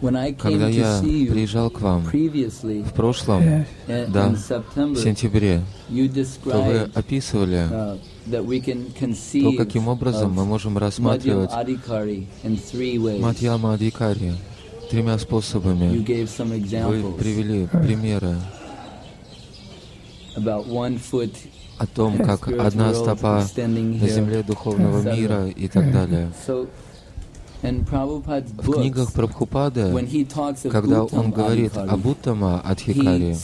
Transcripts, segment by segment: Когда я приезжал к вам в прошлом, да, в сентябре, то вы описывали то, каким образом мы можем рассматривать Мадхьяма Адхикари тремя способами. Вы привели примеры о том, как одна стопа на земле духовного мира и так далее. В книгах Прабхупады, когда он говорит об Уттама Адхикари,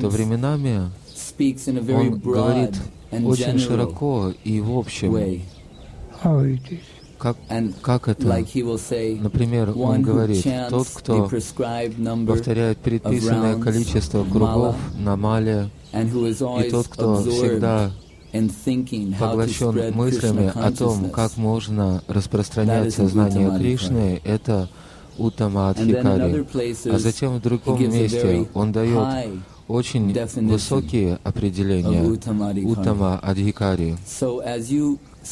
то временами он говорит очень широко и в общем. Как это? Например, он говорит, тот, кто повторяет предписанное количество кругов на мале, и тот, кто всегда поглощен мыслями о том, как можно распространять сознание Кришны, это Уттама Адхикари. А затем в другом месте он дает очень высокие определения Уттама Адхикари.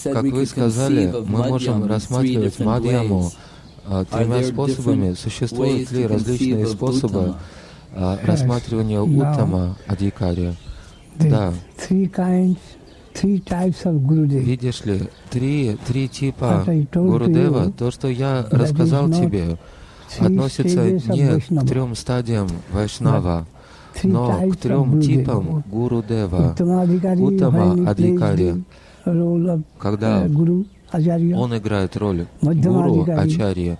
Как вы сказали, мы можем рассматривать Мадхьяму тремя способами. Существуют ли различные способы рассматривания Уттама Адхикари? Да. Видишь ли, три типа Гуру-дева, то, что я рассказал тебе, относится не к трем стадиям Вайшнава, но к трем типам Гуру-дева. Уттама Адхикари, когда он играет роль Гуру-ачарья,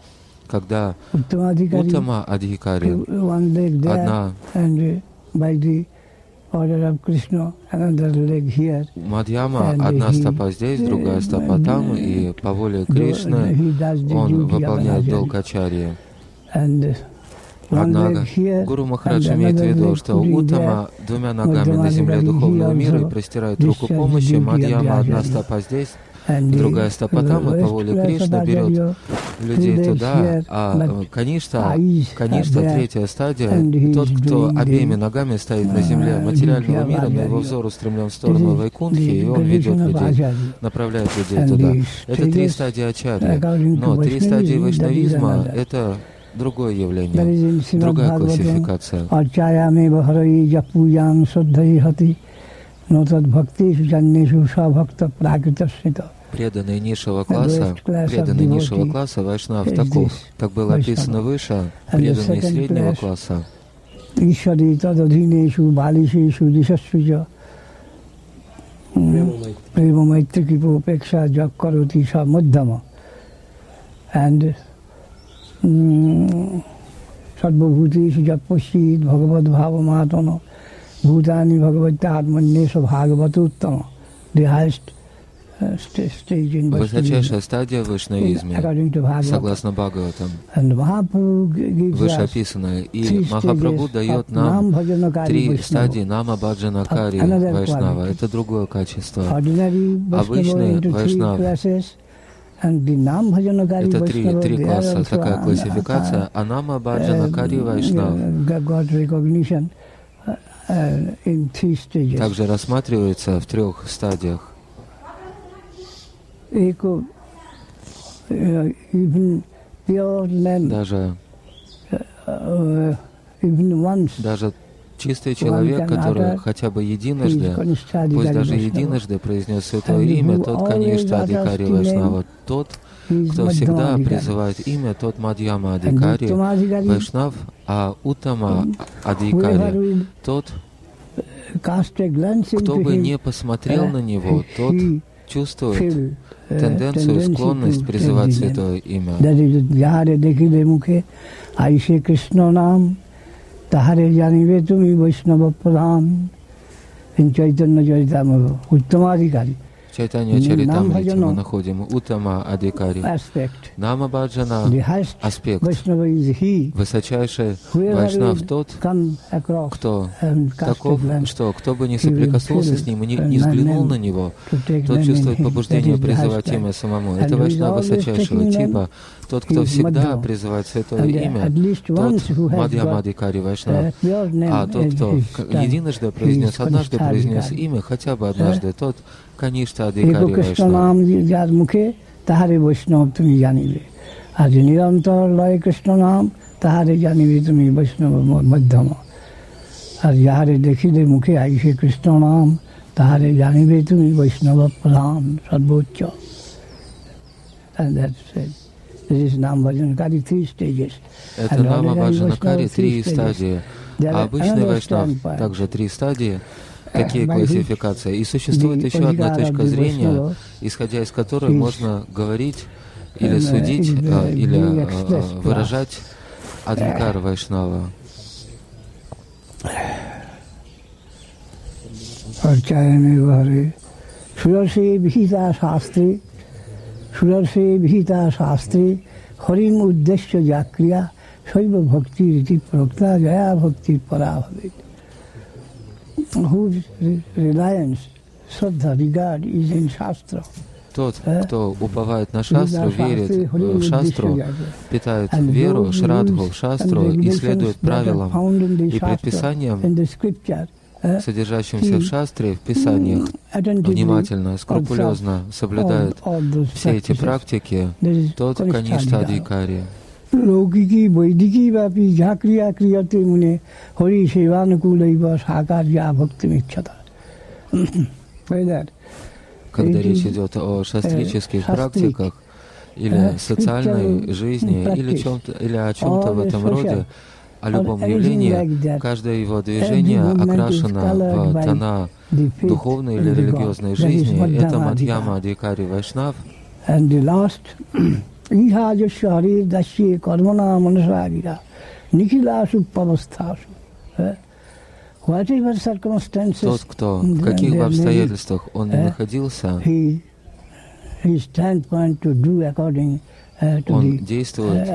когда Уттама Адхикари одна Мадхьяма, одна стопа здесь, другая стопа там, и по воле Кришны он выполняет долг ачарьи. Однако Гуру Махарадж имеет в виду, что Уттама двумя ногами на земле духовного мира и простирает руку помощи, Мадхьяма, одна стопа здесь, другая стопа там, и по воле Кришны берет людей туда, а Каништха, третья стадия, тот, кто обеими ногами стоит на земле материального мира, но его взор устремлен в сторону Вайкунтхи, и он ведет людей, направляет людей туда. Это три стадии ачарьи, но три стадии вайшнавизма — это другое явление, другая классификация. Преданный низшего класса Вайшнав таков, как было описано выше, преданный среднего класса. Бхутани Бхагаватта Атманнеса Бхагаватуттама, the highest stage in Vaishnavism. Высочайшая стадия в Вайшнавизме, согласно Бхагаватам, вышеописанная. И Махапрабху дает нам три стадии Намабхаджанакари Вайшнава. Это другое качество. Обычный Вайшнав. Это три класса, такая классификация. А Намабхаджанакари Вайшнав также рассматривается в трех стадиях. Даже чистый человек, который хотя бы единожды, пусть даже единожды произнес святое имя, тот, конечно, Адхикари Вайшнава, тот, кто всегда призывает имя, тот Мадхьяма Адхикари Вайшнав, а Уттама Адхикари тот, кто бы не посмотрел на него, тот чувствует тенденцию, склонность призывать святое имя. В Чайтанья-чаритамрите мы находим Уттама Адхикари. Намабхаджана — аспект. Высочайший Вайшнав тот, кто таков, что кто бы ни соприкоснулся с ним и не взглянул на него, тот чувствует побуждение призывать имя самому. Это Вайшнав высочайшего типа. Тот, кто всегда призывает святое имя, тот Мадхьяма Адхикари Вайшнав. А тот, кто единожды произнес, однажды произнес имя, хотя бы однажды, тот Каништха-адхикари Вайшнав. Таре яни витми вайшнава маддхама. Ар яре дехиде муке айше Кришна нам, таре яни витми вайшнава прадам садбочча. And that's it. This is Namabhhajanakari, three stages. Это Намабхаджанакари, три стадии. А обычный вайшнав также три стадии. Такие классификации. И существует еще одна точка зрения, исходя из которой можно говорить или судить, или выражать адхикар вайшнава. Whose reliance, Shraddha, regard is in Shastra. Тот, кто уповает на шастру, верит в шастру, питает веру, шрадху в шастру и следует правилам и предписаниям, содержащимся в шастре, в писаниях, внимательно, скрупулезно соблюдает все эти практики, тот Каништха-адхикари. Логики, байдики, вапи, якрия, крияты, мне, хори, шевану, кулайба, шакар, я, бхакти, митчата. Когда речь идет о шастрических практиках, или социальной жизни, или о чем-то в этом роде, о любом явлении, каждое его движение окрашено в тона духовной или религиозной жизни. Это Мадхьяма Адхикари Вайшнав. Нихаджа шари даши кармана манасагира никиласу павастасу. Тот, кто в каких бы обстоятельствах он ни находился, он действует.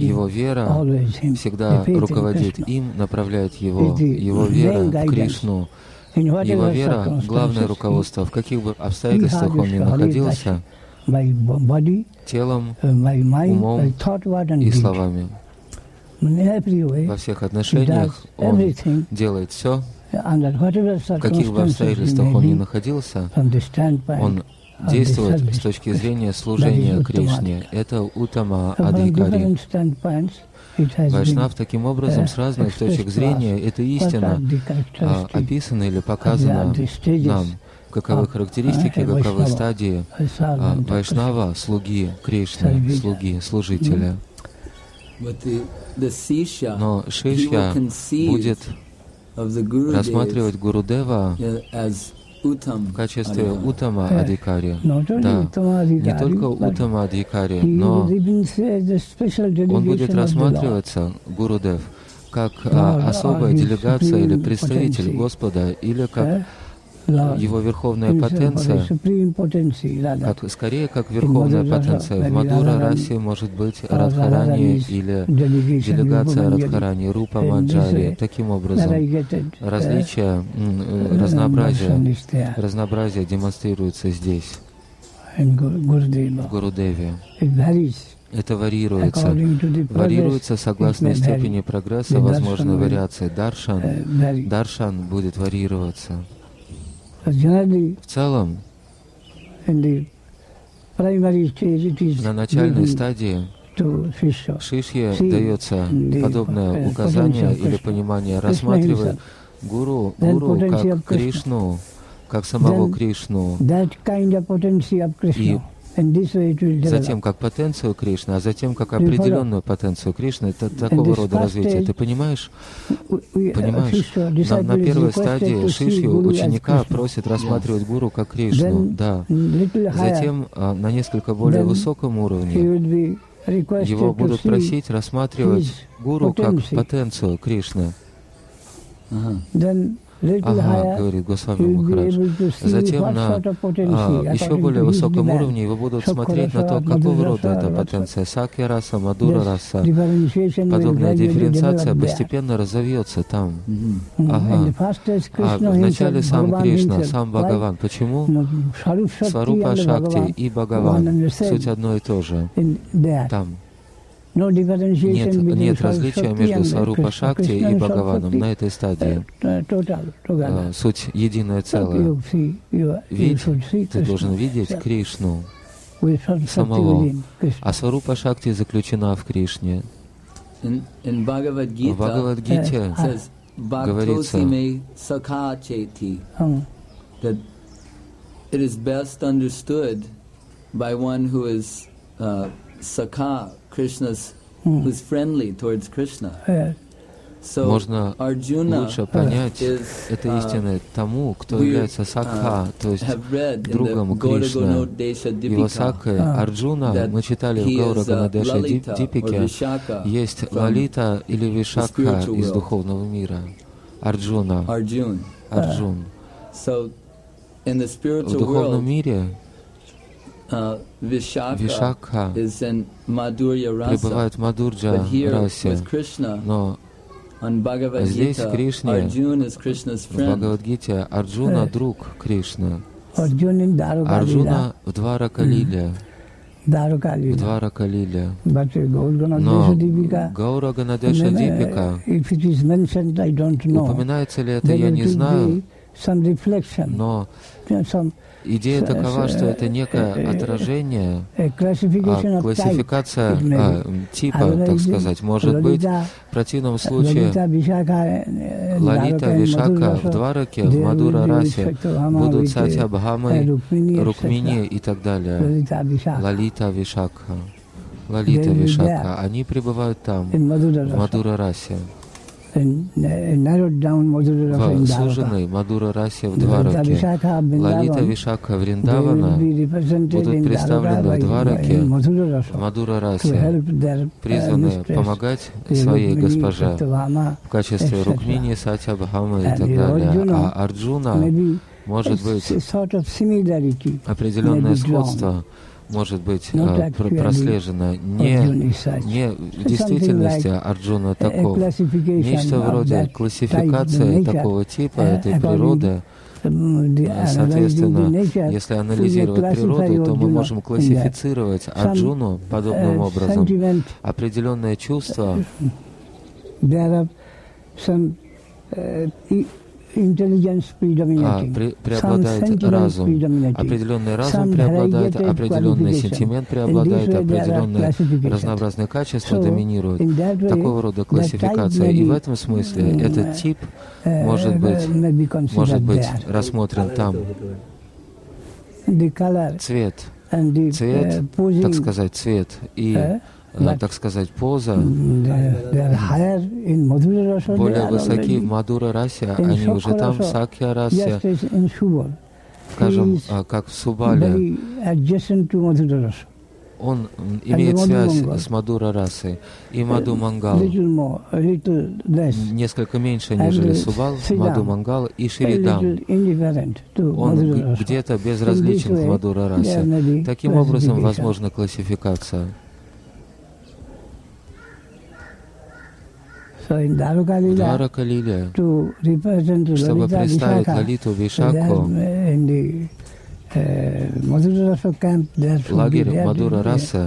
Его вера всегда руководит им, направляет его. Его вера в Кришну. Его вера — главное руководство. В каких бы обстоятельствах он ни находился, телом, умом и словами. Во всех отношениях он делает все. В каких бы обстоятельствах он ни находился, он действует с точки зрения служения Кришне. Это Уттама Адхикари. Вайшнав таким образом с разных точек зрения, это истина, описана или показана нам, каковы характеристики, каковы стадии Вайшнава, слуги Кришны, слуги, служителя. Но Шишья будет рассматривать Гуру-дева в качестве Уттама Адхикари. Да, не только Уттама Адхикари, но он будет рассматриваться, Гуру-дев, как особая делегация или представитель Господа, или как его верховная потенция, как, скорее как верховная потенция. В Мадхура-расе может быть Радхарани или делегация Радхарани, Рупа Манджари. Таким образом, различия, разнообразие демонстрируется здесь, в Гуру-деве. Это варьируется. Варьируется согласно степени прогресса, возможной вариации. Даршан будет варьироваться. В целом, на начальной стадии Шишье дается подобное указание или понимание, рассматривая гуру как Кришну, как самого Кришну, и затем как потенцию Кришны, а затем как определенную потенцию Кришны. Это такого рода развитие. Ты понимаешь? На первой стадии Шишью ученика просит рассматривать Гуру как Кришну. Да. Затем на несколько более высоком уровне его будут просить рассматривать Гуру как потенцию Кришны. Ага, говорит Госвами Махарадж. Затем на еще более высоком уровне его будут смотреть на то, какого рода это потенция. Сакхья-раса, Мадхура-раса. Подобная дифференциация постепенно разовьется там. Ага. А вначале сам Кришна, сам Бхагаван. Почему? Сварупа-шакти и Бхагаван. Суть одно и то же. Там. Нет различия между Сварупа-шакти и Бхагаваном на этой стадии. Суть единое целое. Ведь ты должен видеть Кришну. самого. А Сварупа-шакти заключена в Кришне. В Бхагавад-гите говорится, it is best understood by one who is Sakha, Krishna's, who's friendly towards Krishna. So Arjuna is тому, кто является Сакха, то есть другом Кришны. Его Сакха Арджуна, мы читали в Гаурагана-деша-дипике, есть Лалита или Вишака из духовного мира. Арджуна. Арджун. В духовном мире Вишака пребывает в Мадхура-расе, но здесь в Кришне, в Бхагавад-гите, Арджуна — друг Кришны. Арджуна в Дваракалиле. Но Гаурагана-деша-дипика, упоминается ли это, я не знаю, но идея такова, что это некое отражение, классификация типа, так сказать. Может быть, в противном случае Лалита, Вишака в Двараке, в Мадхура-расе будут Сатьябхамой, Рукмини и так далее. Лалита, Вишака. Лалита, Вишака. Они пребывают там, в Мадхура-расе. В суженной Мадхура-расе в Двараке. Лалита, Вишака, Вриндавана будут представлены в Двараке, в Мадхура-расе, призваны помогать своей госпоже в качестве Рукмини, Сатьябхамы и так далее. А Арджуна, может быть, определенное сходство может быть прослежено, не в действительности Арджуна таков, нечто вроде классификации такого типа этой природы. Соответственно, если анализировать природу, то мы можем классифицировать Арджуну подобным образом. Определенное чувство, преобладает разум, определенный разум преобладает, определенный сентимент преобладает, определенные разнообразные качества доминируют. Такого рода классификация. И в этом смысле этот тип может быть рассмотрен там. Цвет, так сказать, цвет и, так сказать, поза, более высоки в Мадхура-расе, они уже там, в Сакхья-расе, скажем, как в Субале. Он имеет связь с Мадхура-расой и Мадху-Мангала. Несколько меньше, нежели Субал, Мадху-Мангала и Ширидам. Он где-то безразличен к Мадхура-расе. Таким образом, возможна классификация. Дваракалиле, чтобы представить Лалиту, Вишаку, лагерь Мадхура-раса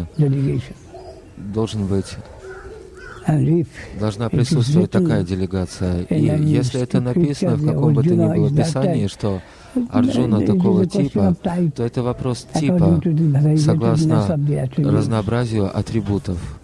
должна присутствовать такая делегация. И если это написано в каком бы то ни было писании, что Арджуна такого типа, то это вопрос типа, согласно разнообразию атрибутов.